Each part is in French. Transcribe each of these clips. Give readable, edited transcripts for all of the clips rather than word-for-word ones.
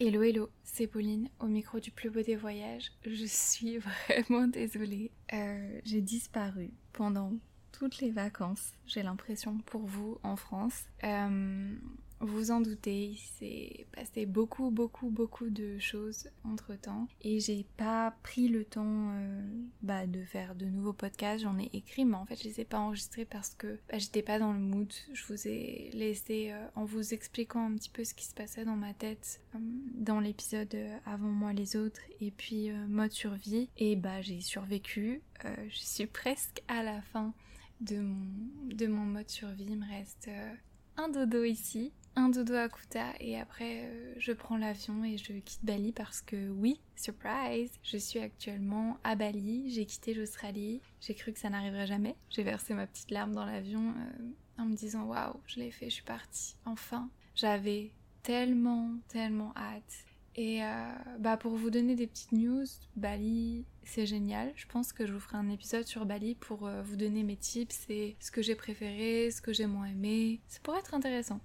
Hello hello, c'est Pauline au micro du plus beau des voyages. Je suis vraiment désolée, j'ai disparu pendant toutes les vacances, j'ai l'impression, pour vous en France. Vous en doutez, il s'est passé beaucoup de choses entre temps et j'ai pas pris le temps de faire de nouveaux podcasts. J'en ai écrit mais en fait je les ai pas enregistrés parce que j'étais pas dans le mood. Je vous ai laissé en vous expliquant un petit peu ce qui se passait dans ma tête dans l'épisode avant moi les autres et puis mode survie, et j'ai survécu. Je suis presque à la fin de mon mode survie. Il me reste un dodo ici, un dodo à Kuta, et après je prends l'avion et je quitte Bali parce que oui, surprise, je suis actuellement à Bali, j'ai quitté l'Australie, j'ai cru que ça n'arriverait jamais, j'ai versé ma petite larme dans l'avion en me disant waouh, je l'ai fait, je suis partie, enfin. J'avais tellement hâte. Et pour vous donner des petites news, Bali c'est génial, je pense que je vous ferai un épisode sur Bali pour vous donner mes tips et ce que j'ai préféré, ce que j'ai moins aimé, ça pourrait être intéressant.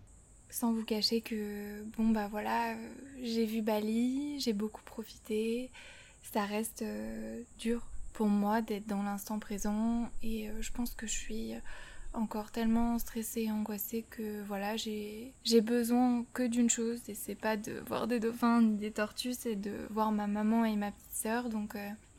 Sans vous cacher que j'ai vu Bali, j'ai beaucoup profité, ça reste dur pour moi d'être dans l'instant présent et je pense que je suis encore tellement stressée et angoissée que j'ai besoin que d'une chose, et c'est pas de voir des dauphins ni des tortues, c'est de voir ma maman et ma petite sœur, donc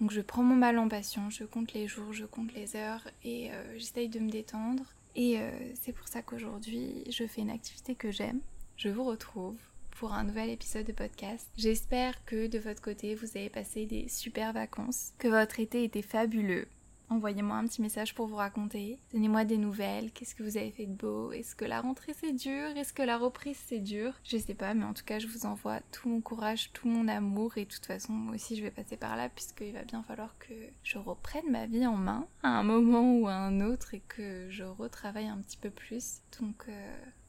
je prends mon mal en patience, je compte les jours, je compte les heures et j'essaye de me détendre, et c'est pour ça qu'aujourd'hui je fais une activité que j'aime. Je vous retrouve pour un nouvel épisode de podcast. J'espère que de votre côté vous avez passé des super vacances, que votre été était fabuleux. Envoyez-moi un petit message pour vous raconter. Donnez-moi des nouvelles. Qu'est-ce que vous avez fait de beau? Est-ce que la rentrée c'est dur? Est-ce que la reprise c'est dur? Je sais pas, mais en tout cas je vous envoie tout mon courage, tout mon amour, et de toute façon moi aussi je vais passer par là puisqu'il va bien falloir que je reprenne ma vie en main à un moment ou à un autre et que je retravaille un petit peu plus. Donc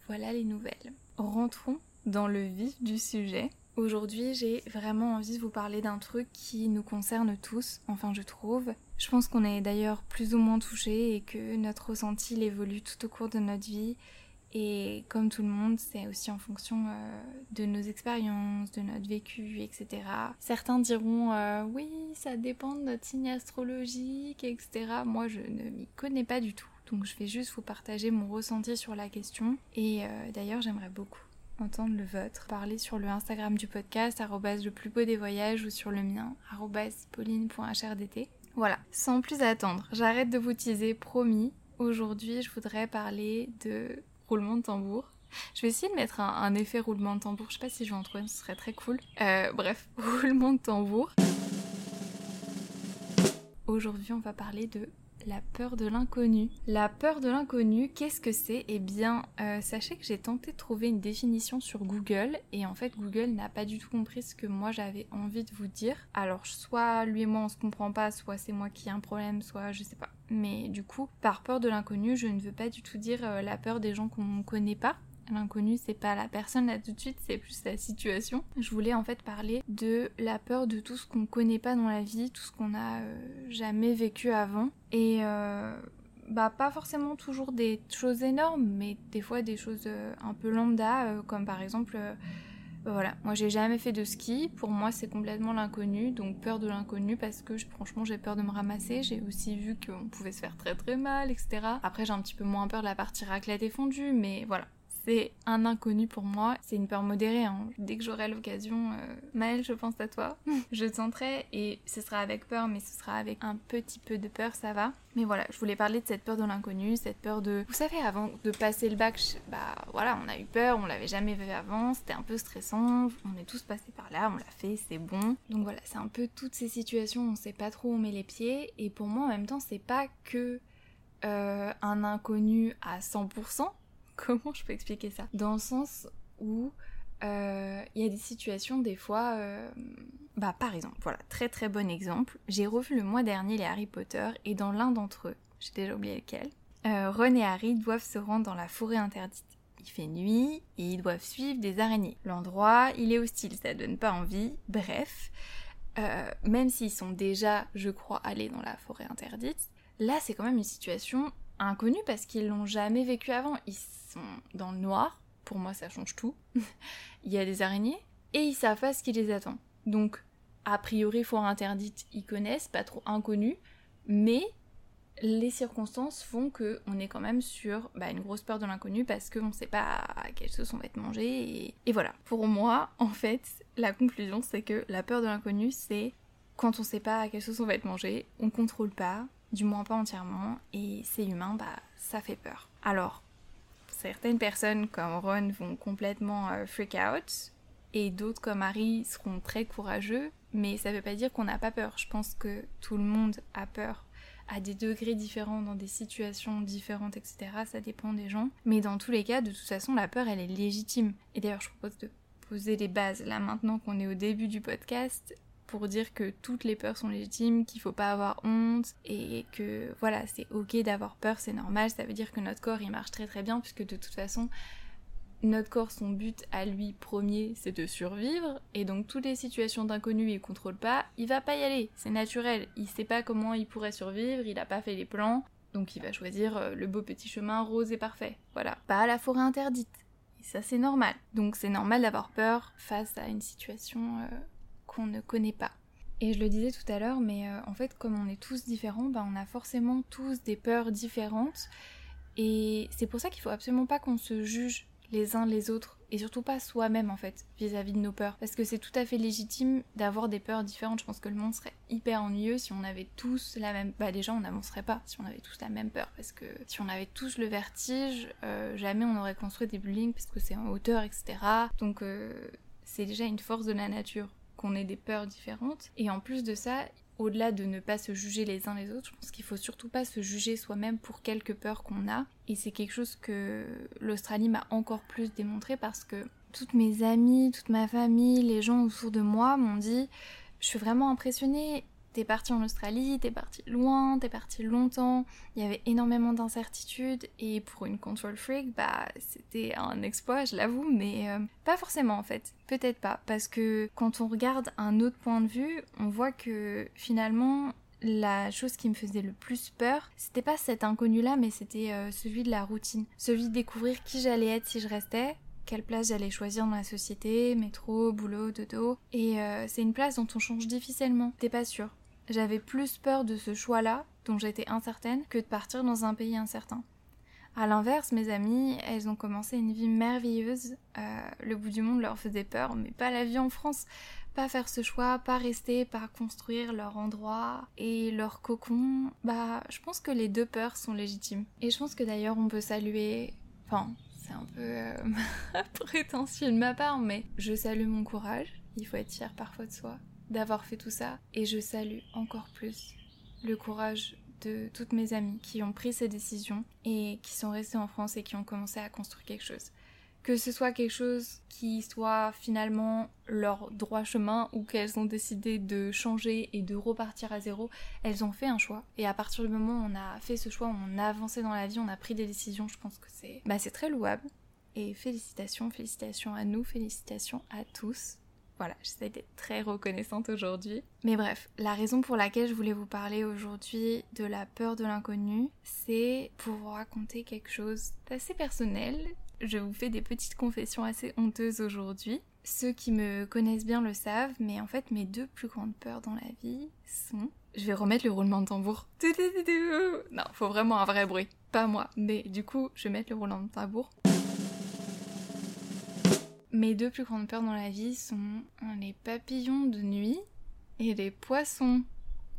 voilà les nouvelles. Rentrons dans le vif du sujet. Aujourd'hui, j'ai vraiment envie de vous parler d'un truc qui nous concerne tous, enfin je trouve. Je pense qu'on est d'ailleurs plus ou moins touchés et que notre ressenti évolue tout au cours de notre vie. Et comme tout le monde, c'est aussi en fonction de nos expériences, de notre vécu, etc. Certains diront « oui, ça dépend de notre signe astrologique, etc. » Moi, je ne m'y connais pas du tout, donc je vais juste vous partager mon ressenti sur la question. Et d'ailleurs, j'aimerais beaucoup entendre le vôtre. Parlez sur le Instagram du podcast, @le plus beau des voyages, ou sur le mien, @pauline.hrdt. Voilà, sans plus attendre, j'arrête de vous teaser, promis. Aujourd'hui, je voudrais parler de roulement de tambour. Je vais essayer de mettre un effet roulement de tambour, je sais pas si je vais en trouver, ce serait très cool. Roulement de tambour. Aujourd'hui, on va parler de la peur de l'inconnu. La peur de l'inconnu, qu'est-ce que c'est ? Eh bien, sachez que j'ai tenté de trouver une définition sur Google et en fait Google n'a pas du tout compris ce que moi j'avais envie de vous dire. Alors soit lui et moi on se comprend pas, soit c'est moi qui ai un problème, soit je sais pas. Mais du coup, par peur de l'inconnu, je ne veux pas du tout dire la peur des gens qu'on connaît pas. L'inconnu, c'est pas la personne là tout de suite, c'est plus la situation. Je voulais en fait parler de la peur de tout ce qu'on connaît pas dans la vie, tout ce qu'on a jamais vécu avant. Et pas forcément toujours des choses énormes, mais des fois des choses un peu lambda, comme par exemple... moi j'ai jamais fait de ski, pour moi c'est complètement l'inconnu, donc peur de l'inconnu parce que franchement j'ai peur de me ramasser, j'ai aussi vu qu'on pouvait se faire très mal, etc. Après j'ai un petit peu moins peur de la partie raclette et fondue, mais voilà. C'est un inconnu pour moi, c'est une peur modérée, hein. Dès que j'aurai l'occasion, Maëlle, je pense à toi, je tenterai, et ce sera avec peur, mais ce sera avec un petit peu de peur, ça va. Mais voilà, je voulais parler de cette peur de l'inconnu, cette peur de... Vous savez, avant de passer le bac, on a eu peur, on l'avait jamais vu avant, c'était un peu stressant, on est tous passés par là, on l'a fait, c'est bon. Donc voilà, c'est un peu toutes ces situations, on sait pas trop où on met les pieds, et pour moi en même temps, c'est pas que un inconnu à 100%, Comment je peux expliquer ça ? Dans le sens où il y a des situations des fois... par exemple, voilà, très bon exemple. J'ai revu le mois dernier les Harry Potter et dans l'un d'entre eux, j'ai déjà oublié lequel, Ron et Harry doivent se rendre dans la forêt interdite. Il fait nuit et ils doivent suivre des araignées. L'endroit, il est hostile, ça donne pas envie, bref. Même s'ils sont déjà, je crois, allés dans la forêt interdite, là c'est quand même une situation... inconnu parce qu'ils l'ont jamais vécu avant, ils sont dans le noir, pour moi ça change tout. Il y a des araignées, et ils savent pas ce qui les attend. Donc, a priori, foire interdite, ils connaissent, pas trop inconnus, mais les circonstances font qu'on est quand même sur une grosse peur de l'inconnu parce qu'on sait pas à quelle sauce on va être mangé, et voilà. Pour moi, en fait, la conclusion, c'est que la peur de l'inconnu, c'est quand on sait pas à quelle sauce on va être mangé, on contrôle pas, du moins pas entièrement, et c'est humain, ça fait peur. Alors, certaines personnes comme Ron vont complètement freak out, et d'autres comme Harry seront très courageux, mais ça veut pas dire qu'on n'a pas peur. Je pense que tout le monde a peur à des degrés différents, dans des situations différentes, etc. Ça dépend des gens. Mais dans tous les cas, de toute façon, la peur, elle est légitime. Et d'ailleurs, je propose de poser les bases, là, maintenant qu'on est au début du podcast, pour dire que toutes les peurs sont légitimes, qu'il faut pas avoir honte, et que, voilà, c'est ok d'avoir peur, c'est normal. Ça veut dire que notre corps, il marche très très bien, puisque de toute façon, notre corps, son but à lui premier, c'est de survivre, et donc toutes les situations d'inconnu, il contrôle pas, il va pas y aller, c'est naturel, il sait pas comment il pourrait survivre, il a pas fait les plans, donc il va choisir le beau petit chemin rose et parfait, voilà. Pas à la forêt interdite, et ça c'est normal. Donc c'est normal d'avoir peur face à une situation qu'on ne connaît pas. Et je le disais tout à l'heure, mais en fait comme on est tous différents, on a forcément tous des peurs différentes, et c'est pour ça qu'il faut absolument pas qu'on se juge les uns les autres, et surtout pas soi-même en fait, vis-à-vis de nos peurs. Parce que c'est tout à fait légitime d'avoir des peurs différentes, je pense que le monde serait hyper ennuyeux si on avait tous la même... déjà on n'avancerait pas si on avait tous la même peur, parce que si on avait tous le vertige, jamais on aurait construit des buildings parce que c'est en hauteur, etc. Donc c'est déjà une force de la nature qu'on ait des peurs différentes, et en plus de ça, au-delà de ne pas se juger les uns les autres, je pense qu'il faut surtout pas se juger soi-même pour quelques peurs qu'on a. Et c'est quelque chose que l'Australie m'a encore plus démontré, parce que toutes mes amies, toute ma famille, les gens autour de moi m'ont dit « Je suis vraiment impressionnée, t'es partie en Australie, t'es partie loin, t'es partie longtemps, il y avait énormément d'incertitudes, et pour une control freak, c'était un exploit, je l'avoue, mais pas forcément en fait, peut-être pas, parce que quand on regarde un autre point de vue, on voit que finalement, la chose qui me faisait le plus peur, c'était pas cet inconnu-là, mais c'était celui de la routine, celui de découvrir qui j'allais être si je restais, quelle place j'allais choisir dans la société, métro, boulot, dodo, et c'est une place dont on change difficilement, t'es pas sûr. J'avais plus peur de ce choix-là, dont j'étais incertaine, que de partir dans un pays incertain. A l'inverse, mes amies, elles ont commencé une vie merveilleuse. Le bout du monde leur faisait peur, mais pas la vie en France. Pas faire ce choix, pas rester, pas construire leur endroit et leur cocon. Je pense que les deux peurs sont légitimes. Et je pense que d'ailleurs, on peut saluer... c'est un peu prétentieux de ma part, mais je salue mon courage. Il faut être fier parfois de soi, d'avoir fait tout ça, et je salue encore plus le courage de toutes mes amies qui ont pris ces décisions et qui sont restées en France et qui ont commencé à construire quelque chose. Que ce soit quelque chose qui soit finalement leur droit chemin ou qu'elles ont décidé de changer et de repartir à zéro, elles ont fait un choix. Et à partir du moment où on a fait ce choix, on a avancé dans la vie, on a pris des décisions, je pense que c'est très louable. Et félicitations à nous, félicitations à tous. Voilà, j'essaie d'être très reconnaissante aujourd'hui. Mais bref, la raison pour laquelle je voulais vous parler aujourd'hui de la peur de l'inconnu, c'est pour vous raconter quelque chose d'assez personnel. Je vous fais des petites confessions assez honteuses aujourd'hui. Ceux qui me connaissent bien le savent, mais en fait mes deux plus grandes peurs dans la vie sont... Je vais remettre le roulement de tambour. Non, faut vraiment un vrai bruit. Pas moi, mais du coup, je vais mettre le roulement de tambour. Mes deux plus grandes peurs dans la vie sont les papillons de nuit et les poissons.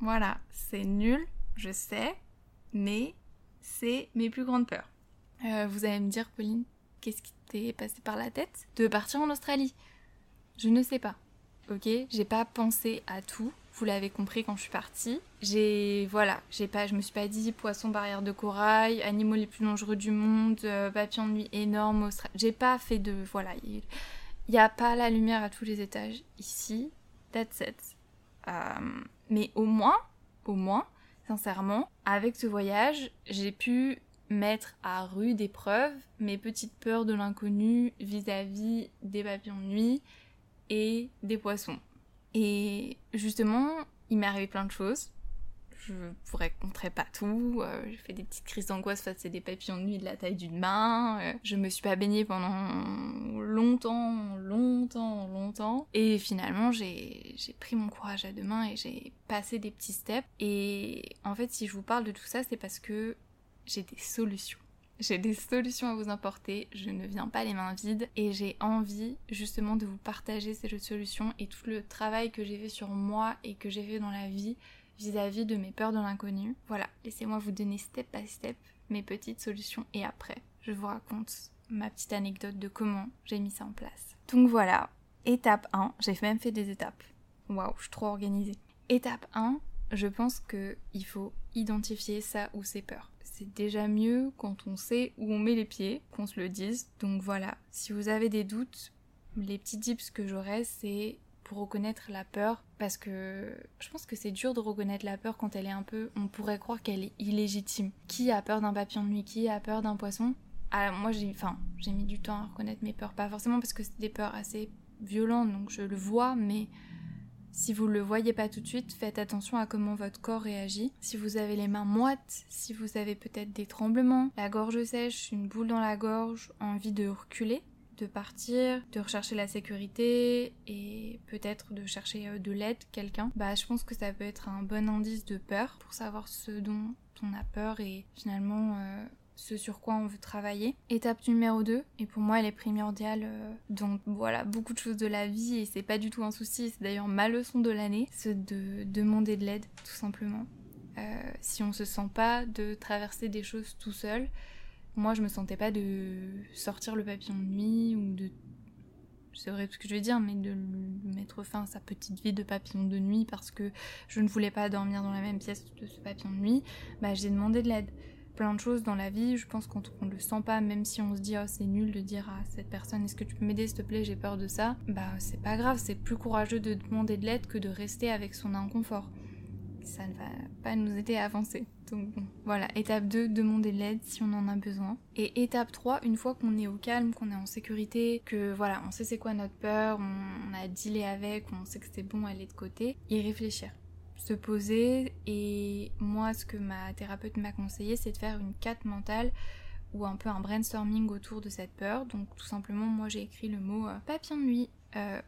Voilà, c'est nul, je sais, mais c'est mes plus grandes peurs. Vous allez me dire, Pauline, qu'est-ce qui t'est passé par la tête de partir en Australie? Je ne sais pas, ok? J'ai pas pensé à tout, vous l'avez compris quand je suis partie. Je me suis pas dit poissons, barrières de corail, animaux les plus dangereux du monde, papillons de nuit énormes, j'ai pas fait de... Voilà, il n'y a pas la lumière à tous les étages ici, that's it. Mais au moins, sincèrement, avec ce voyage, j'ai pu mettre à rude épreuve mes petites peurs de l'inconnu vis-à-vis des papillons de nuit et des poissons. Et justement, il m'est arrivé plein de choses. je vous raconterai pas tout, j'ai fait des petites crises d'angoisse face à des papillons de nuit de la taille d'une main, je me suis pas baignée pendant longtemps, et finalement j'ai pris mon courage à deux mains et j'ai passé des petits steps. Et en fait, si je vous parle de tout ça, c'est parce que j'ai des solutions. J'ai des solutions à vous apporter, je ne viens pas les mains vides, et j'ai envie justement de vous partager ces solutions et tout le travail que j'ai fait sur moi et que j'ai fait dans la vie vis-à-vis de mes peurs de l'inconnu. Voilà, laissez-moi vous donner step by step mes petites solutions, et après je vous raconte ma petite anecdote de comment j'ai mis ça en place. Donc voilà, étape 1, j'ai même fait des étapes. Waouh, je suis trop organisée. Étape 1, je pense qu'il faut identifier ça ou ses peurs. C'est déjà mieux quand on sait où on met les pieds, qu'on se le dise. Donc voilà, si vous avez des doutes, les petits tips que j'aurais, c'est pour reconnaître la peur, parce que je pense que c'est dur de reconnaître la peur quand elle est un peu... On pourrait croire qu'elle est illégitime. Qui a peur d'un papillon de nuit? Qui a peur d'un poisson? Alors moi, j'ai mis du temps à reconnaître mes peurs. Pas forcément parce que c'est des peurs assez violentes, donc je le vois, mais... Si vous ne le voyez pas tout de suite, faites attention à comment votre corps réagit. Si vous avez les mains moites, si vous avez peut-être des tremblements, la gorge sèche, une boule dans la gorge, envie de reculer, de partir, de rechercher la sécurité et peut-être de chercher de l'aide, quelqu'un, bah je pense que ça peut être un bon indice de peur pour savoir ce dont on a peur et finalement... ce sur quoi on veut travailler. Étape numéro 2, et pour moi elle est primordiale dans voilà, beaucoup de choses de la vie, et c'est pas du tout un souci, c'est d'ailleurs ma leçon de l'année, c'est de demander de l'aide, tout simplement. Si on se sent pas de traverser des choses tout seul, moi je me sentais pas de sortir le papillon de nuit, ou de... C'est vrai ce que je veux dire, mais de mettre fin à sa petite vie de papillon de nuit parce que je ne voulais pas dormir dans la même pièce de ce papillon de nuit, bah j'ai demandé de l'aide. Plein de choses dans la vie, je pense qu'on ne le sent pas, même si on se dit oh, c'est nul de dire à cette personne est-ce que tu peux m'aider s'il te plaît, j'ai peur de ça, bah c'est pas grave, c'est plus courageux de demander de l'aide que de rester avec son inconfort, ça ne va pas nous aider à avancer. Donc bon, voilà, étape 2, demander de l'aide si on en a besoin. Et étape 3, une fois qu'on est au calme, qu'on est en sécurité, que voilà, on sait c'est quoi notre peur, on a dealé avec, on sait que c'est bon, elle est de côté, y réfléchir. Se poser, et moi ce que ma thérapeute m'a conseillé, c'est de faire une carte mentale ou un peu un brainstorming autour de cette peur. Donc tout simplement, moi j'ai écrit le mot papillon de nuit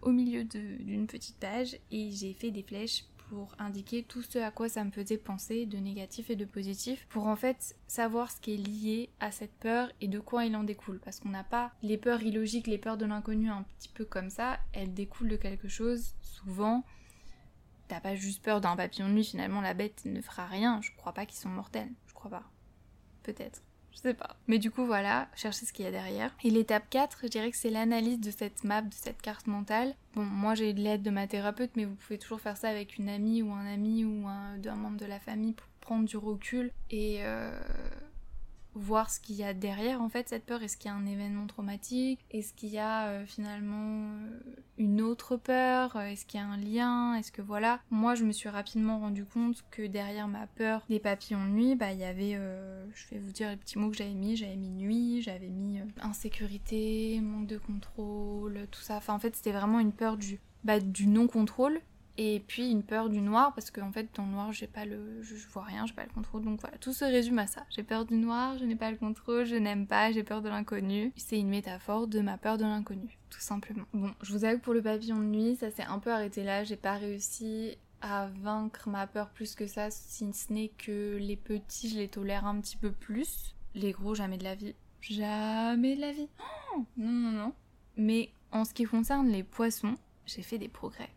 au milieu d'une petite page, et j'ai fait des flèches pour indiquer tout ce à quoi ça me faisait penser de négatif et de positif, pour en fait savoir ce qui est lié à cette peur et de quoi il en découle, parce qu'on n'a pas les peurs illogiques, les peurs de l'inconnu un petit peu comme ça, elles découlent de quelque chose souvent. T'as pas juste peur d'un papillon de nuit, finalement la bête ne fera rien, je crois pas qu'ils sont mortels, je crois pas, peut-être, je sais pas. Mais du coup voilà, cherchez ce qu'il y a derrière. Et l'étape 4, je dirais que c'est l'analyse de cette map, de cette carte mentale. Bon, moi j'ai eu de l'aide de ma thérapeute, mais vous pouvez toujours faire ça avec une amie ou un ami ou un membre de la famille pour prendre du recul et voir ce qu'il y a derrière en fait cette peur. Est-ce qu'il y a un événement traumatique? Est-ce qu'il y a finalement une autre peur? Est-ce qu'il y a un lien? Est-ce que voilà, moi je me suis rapidement rendu compte que derrière ma peur des papillons de nuit, bah il y avait, je vais vous dire les petits mots que j'avais mis nuit, j'avais mis insécurité, manque de contrôle, tout ça. Enfin en fait c'était vraiment une peur du non-contrôle. Et puis une peur du noir, parce qu'en fait dans le noir je vois rien, j'ai pas le contrôle, donc voilà, tout se résume à ça. J'ai peur du noir, je n'ai pas le contrôle, je n'aime pas, j'ai peur de l'inconnu. C'est une métaphore de ma peur de l'inconnu, tout simplement. Bon, je vous avoue que pour le papillon de nuit, ça s'est un peu arrêté là, j'ai pas réussi à vaincre ma peur plus que ça, si ce n'est que les petits, je les tolère un petit peu plus. Les gros, jamais de la vie. Jamais de la vie. Oh, non. Mais en ce qui concerne les poissons, j'ai fait des progrès.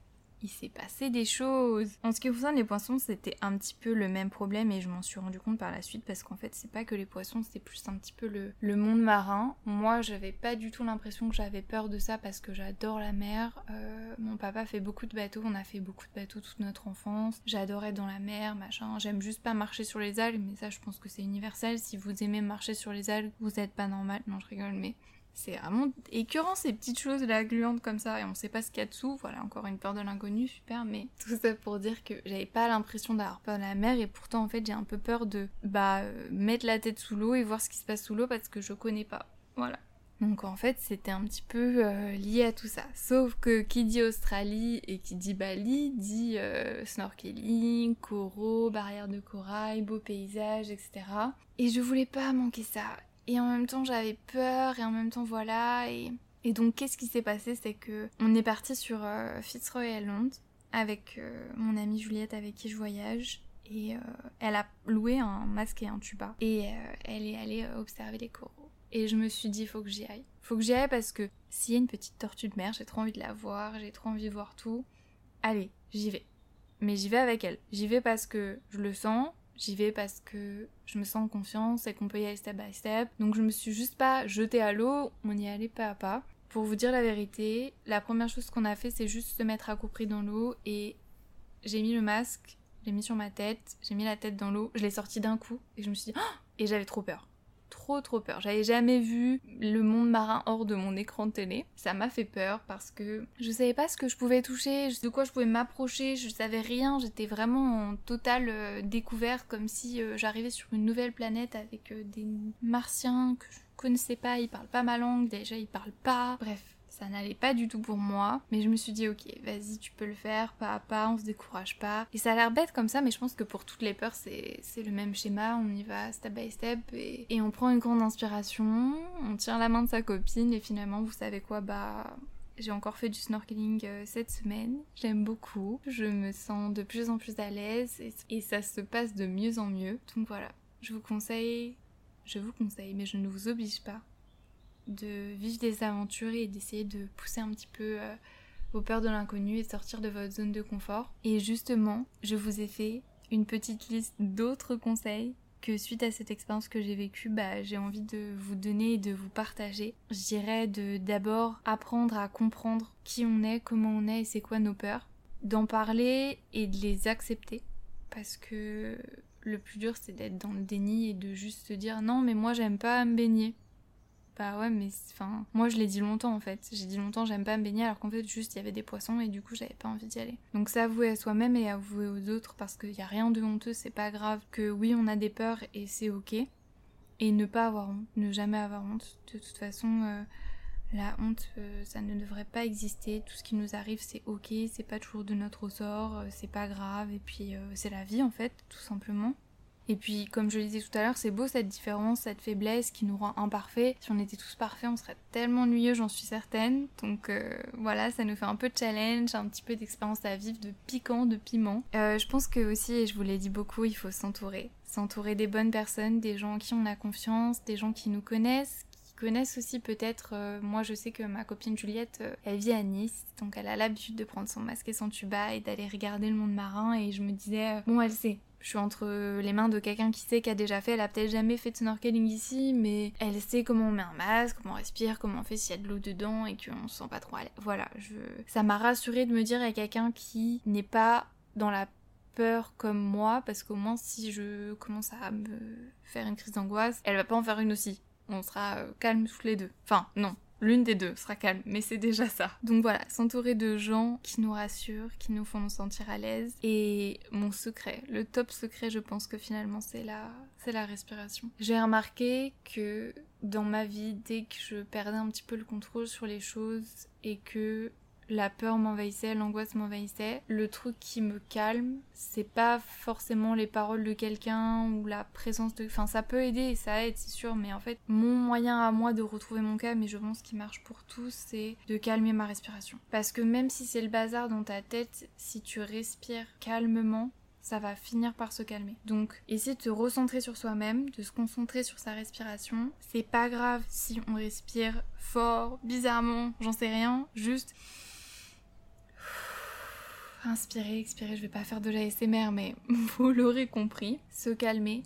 Il s'est passé des choses. En ce qui concerne les poissons, c'était un petit peu le même problème, et je m'en suis rendu compte par la suite, parce qu'en fait c'est pas que les poissons, c'est plus un petit peu le monde marin. Moi j'avais pas du tout l'impression que j'avais peur de ça parce que j'adore la mer. Mon papa fait beaucoup de bateaux, on a fait beaucoup de bateaux toute notre enfance. J'adorais dans la mer, machin. J'aime juste pas marcher sur les algues, mais ça je pense que c'est universel. Si vous aimez marcher sur les algues, vous êtes pas normal. Non, je rigole, mais... C'est vraiment écœurant ces petites choses là, gluantes comme ça, et on sait pas ce qu'il y a dessous, voilà, encore une peur de l'inconnu, super, mais tout ça pour dire que j'avais pas l'impression d'avoir peur de la mer, et pourtant en fait j'ai un peu peur de mettre la tête sous l'eau et voir ce qui se passe sous l'eau parce que je connais pas, voilà. Donc en fait c'était un petit peu lié à tout ça, sauf que qui dit Australie et qui dit Bali dit snorkeling, coraux, barrières de corail, beaux paysages, etc. Et je voulais pas manquer ça, et en même temps j'avais peur, et en même temps voilà, et donc qu'est-ce qui s'est passé, c'est que on est parti sur Fitzroy Island avec mon amie Juliette avec qui je voyage, et elle a loué un masque et un tuba, et elle est allée observer les coraux. Et je me suis dit, faut que j'y aille parce que s'il y a une petite tortue de mer, j'ai trop envie de la voir, j'ai trop envie de voir tout. Allez, j'y vais. Mais j'y vais avec elle. J'y vais parce que je le sens, j'y vais parce que je me sens en confiance et qu'on peut y aller step by step. Donc je me suis juste pas jetée à l'eau, on y allait pas à pas. Pour vous dire la vérité, la première chose qu'on a fait, c'est juste se mettre à couper dans l'eau, et j'ai mis le masque, j'ai mis sur ma tête, j'ai mis la tête dans l'eau, je l'ai sorti d'un coup et je me suis dit, oh! Et j'avais trop peur. Trop peur. J'avais jamais vu le monde marin hors de mon écran de télé. Ça m'a fait peur parce que je savais pas ce que je pouvais toucher, de quoi je pouvais m'approcher, je savais rien, j'étais vraiment en totale découverte, comme si j'arrivais sur une nouvelle planète avec des martiens que je connaissais pas, ils parlent pas ma langue, déjà ils parlent pas, bref. Ça n'allait pas du tout pour moi, mais je me suis dit, ok, vas-y, tu peux le faire, pas à pas, on se décourage pas. Et ça a l'air bête comme ça, mais je pense que pour toutes les peurs, c'est le même schéma, on y va step by step, et on prend une grande inspiration, on tient la main de sa copine, et finalement, vous savez quoi, bah... J'ai encore fait du snorkeling cette semaine, j'aime beaucoup, je me sens de plus en plus à l'aise, et ça se passe de mieux en mieux. Donc voilà, je vous conseille, mais je ne vous oblige pas, de vivre des aventures et d'essayer de pousser un petit peu vos peurs de l'inconnu et de sortir de votre zone de confort. Et justement, je vous ai fait une petite liste d'autres conseils que suite à cette expérience que j'ai vécue, bah, j'ai envie de vous donner et de vous partager. Je dirais de d'abord apprendre à comprendre qui on est, comment on est et c'est quoi nos peurs, d'en parler et de les accepter, parce que le plus dur c'est d'être dans le déni et de juste se dire non mais moi j'aime pas me baigner. Bah ouais, mais enfin, moi je l'ai dit longtemps en fait. J'ai dit longtemps j'aime pas me baigner alors qu'en fait juste il y avait des poissons et du coup j'avais pas envie d'y aller. Donc s'avouer à soi-même et avouer aux autres, parce qu'il y a rien de honteux, c'est pas grave. Que oui, on a des peurs et c'est ok. Et ne pas avoir honte, ne jamais avoir honte. De toute façon, la honte ça ne devrait pas exister. Tout ce qui nous arrive c'est ok, c'est pas toujours de notre ressort, c'est pas grave. Et puis c'est la vie en fait, tout simplement. Et puis, comme je le disais tout à l'heure, c'est beau cette différence, cette faiblesse qui nous rend imparfaits. Si on était tous parfaits, on serait tellement ennuyeux, j'en suis certaine. Donc voilà, ça nous fait un peu de challenge, un petit peu d'expérience à vivre, de piquant, de piment. Je pense que aussi, et je vous l'ai dit beaucoup, il faut s'entourer. S'entourer des bonnes personnes, des gens en qui on a confiance, des gens qui nous connaissent, aussi peut-être, moi je sais que ma copine Juliette, elle vit à Nice, donc elle a l'habitude de prendre son masque et son tuba et d'aller regarder le monde marin, et je me disais, bon elle sait, je suis entre les mains de quelqu'un qui sait, qui a déjà fait, elle a peut-être jamais fait de snorkeling ici, mais elle sait comment on met un masque, comment on respire, comment on fait s'il y a de l'eau dedans et qu'on se sent pas trop à l'aise. Voilà, ça m'a rassurée de me dire à quelqu'un qui n'est pas dans la peur comme moi, parce qu'au moins si je commence à me faire une crise d'angoisse, elle va pas en faire une aussi. On sera calme tous les deux. Enfin, non, l'une des deux sera calme, mais c'est déjà ça. Donc voilà, s'entourer de gens qui nous rassurent, qui nous font nous sentir à l'aise. Et mon secret, le top secret, je pense que finalement, c'est la respiration. J'ai remarqué que dans ma vie, dès que je perdais un petit peu le contrôle sur les choses et que la peur m'envahissait, l'angoisse m'envahissait, le truc qui me calme, c'est pas forcément les paroles de quelqu'un ou la présence de... Enfin, ça peut aider et ça aide, c'est sûr, mais en fait, mon moyen à moi de retrouver mon calme, et je pense qu'il marche pour tous, c'est de calmer ma respiration. Parce que même si c'est le bazar dans ta tête, si tu respires calmement, ça va finir par se calmer. Donc, essayer de se recentrer sur soi-même, de se concentrer sur sa respiration. C'est pas grave si on respire fort, bizarrement, j'en sais rien, juste... Inspirer, expirer, je vais pas faire de l'ASMR, mais vous l'aurez compris, se calmer.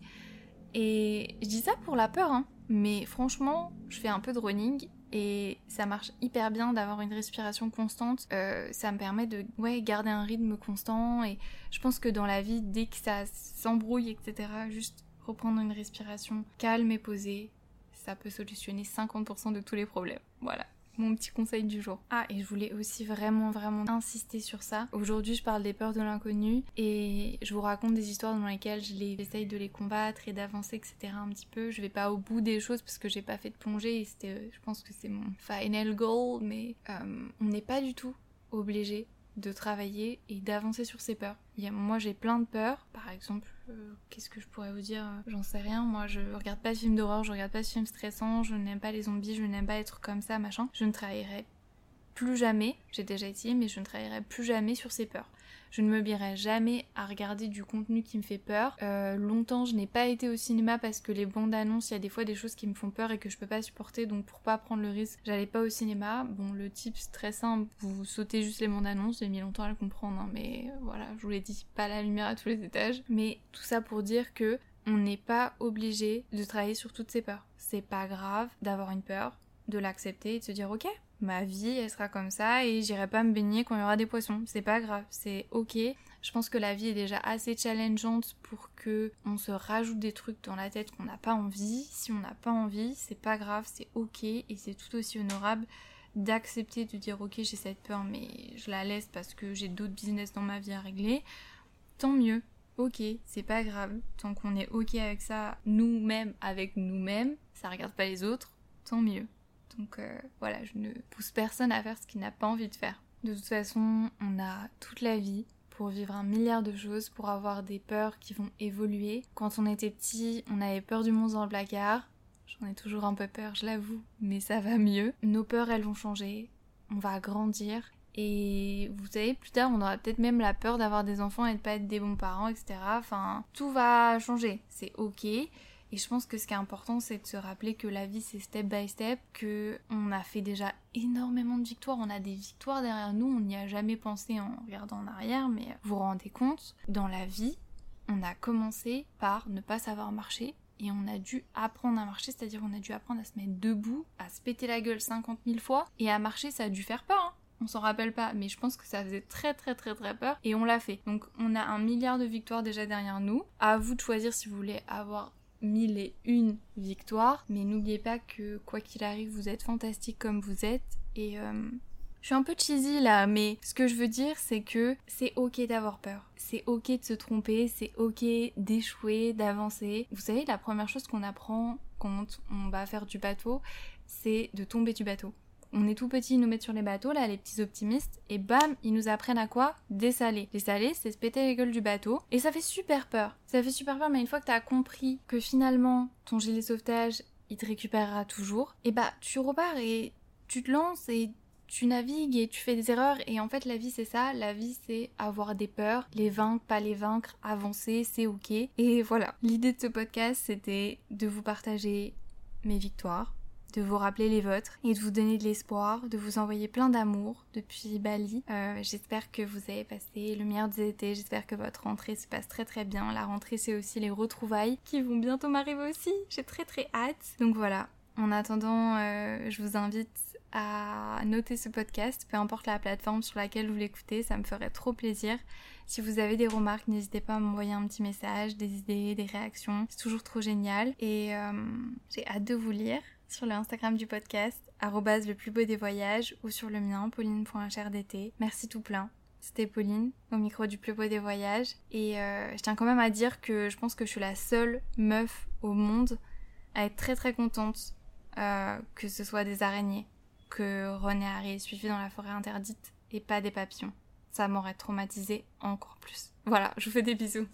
Et je dis ça pour la peur, hein, mais franchement, je fais un peu de running et ça marche hyper bien d'avoir une respiration constante. Ça me permet de garder un rythme constant, et je pense que dans la vie, dès que ça s'embrouille, etc., juste reprendre une respiration calme et posée, ça peut solutionner 50% de tous les problèmes. Voilà. mon petit conseil du jour. Ah, et je voulais aussi vraiment insister sur ça. Aujourd'hui, je parle des peurs de l'inconnu et je vous raconte des histoires dans lesquelles j'essaye de les combattre et d'avancer, etc. un petit peu. Je vais pas au bout des choses parce que j'ai pas fait de plongée et c'était, je pense que c'est mon final goal, mais on n'est pas du tout obligé de travailler et d'avancer sur ses peurs. Moi, j'ai plein de peurs. Par exemple, qu'est-ce que je pourrais vous dire ? J'en sais rien. Moi, je regarde pas de films d'horreur, je regarde pas de films stressants, je n'aime pas les zombies, je n'aime pas être comme ça, machin. Je ne travaillerai plus jamais, j'ai déjà essayé, mais je ne travaillerai plus jamais sur ces peurs. Je ne m'oblierai jamais à regarder du contenu qui me fait peur. Longtemps, je n'ai pas été au cinéma parce que les bandes annonces, il y a des fois des choses qui me font peur et que je peux pas supporter, donc pour pas prendre le risque, j'allais pas au cinéma. Bon, le tip, c'est très simple, vous sautez juste les bandes annonces, j'ai mis longtemps à le comprendre, hein, mais voilà, je vous l'ai dit, pas la lumière à tous les étages. Mais tout ça pour dire que on n'est pas obligé de travailler sur toutes ces peurs. C'est pas grave d'avoir une peur, de l'accepter et de se dire ok, ma vie, elle sera comme ça et j'irai pas me baigner quand il y aura des poissons. C'est pas grave, c'est ok. Je pense que la vie est déjà assez challengeante pour que on se rajoute des trucs dans la tête qu'on n'a pas envie. Si on n'a pas envie, c'est pas grave, c'est ok et c'est tout aussi honorable d'accepter de dire ok, j'ai cette peur mais je la laisse parce que j'ai d'autres business dans ma vie à régler. Tant mieux, ok, c'est pas grave. Tant qu'on est ok avec ça, nous-mêmes, avec nous-mêmes, ça regarde pas les autres, tant mieux. Donc voilà, je ne pousse personne à faire ce qu'il n'a pas envie de faire. De toute façon, on a toute la vie pour vivre un milliard de choses, pour avoir des peurs qui vont évoluer. Quand on était petit, on avait peur du monstre dans le placard. J'en ai toujours un peu peur, je l'avoue, mais ça va mieux. Nos peurs, elles vont changer, on va grandir. Et vous savez, plus tard, on aura peut-être même la peur d'avoir des enfants et de pas être des bons parents, etc. Enfin, tout va changer, c'est ok. Et je pense que ce qui est important, c'est de se rappeler que la vie, c'est step by step, qu'on a fait déjà énormément de victoires, on a des victoires derrière nous, on n'y a jamais pensé en regardant en arrière, mais vous vous rendez compte, dans la vie, on a commencé par ne pas savoir marcher, et on a dû apprendre à marcher, c'est-à-dire on a dû apprendre à se mettre debout, à se péter la gueule 50 000 fois, et à marcher, ça a dû faire peur, hein. On s'en rappelle pas, mais je pense que ça faisait très peur et on l'a fait. Donc on a un milliard de victoires déjà derrière nous, à vous de choisir si vous voulez avoir 1001 victoires, mais n'oubliez pas que quoi qu'il arrive, vous êtes fantastique comme vous êtes. Et je suis un peu cheesy là, mais ce que je veux dire, c'est que c'est ok d'avoir peur, c'est ok de se tromper, c'est ok d'échouer, d'avancer. Vous savez, la première chose qu'on apprend quand on va faire du bateau, c'est de tomber du bateau. On est tout petit, ils nous mettent sur les bateaux, là, les petits optimistes, et bam, ils nous apprennent à quoi ? Dessaler. Dessaler, c'est se péter la gueule du bateau, et ça fait super peur. Ça fait super peur, mais une fois que t'as compris que finalement, ton gilet sauvetage, il te récupérera toujours, et bah, tu repars, et tu te lances, et tu navigues, et tu fais des erreurs, et en fait, la vie, c'est ça. La vie, c'est avoir des peurs, les vaincre, pas les vaincre, avancer, c'est ok. Et voilà. L'idée de ce podcast, c'était de vous partager mes victoires, de vous rappeler les vôtres et de vous donner de l'espoir, de vous envoyer plein d'amour depuis Bali. J'espère que vous avez passé le meilleur des étés, j'espère que votre rentrée se passe très bien. La rentrée, c'est aussi les retrouvailles qui vont bientôt m'arriver aussi, j'ai très hâte. Donc voilà, en attendant, je vous invite à noter ce podcast, peu importe la plateforme sur laquelle vous l'écoutez, ça me ferait trop plaisir. Si vous avez des remarques, n'hésitez pas à m'envoyer un petit message, des idées, des réactions, c'est toujours trop génial. Et j'ai hâte de vous lire sur le Instagram du podcast, @le plus beau des voyages, ou sur le mien, pauline.hrdt. Merci tout plein. C'était Pauline, au micro du plus beau des voyages. Et je tiens quand même à dire que je pense que je suis la seule meuf au monde à être très contente que ce soit des araignées, que Ron et Harry aient suivi dans la forêt interdite et pas des papillons. Ça m'aurait traumatisée encore plus. Voilà, je vous fais des bisous.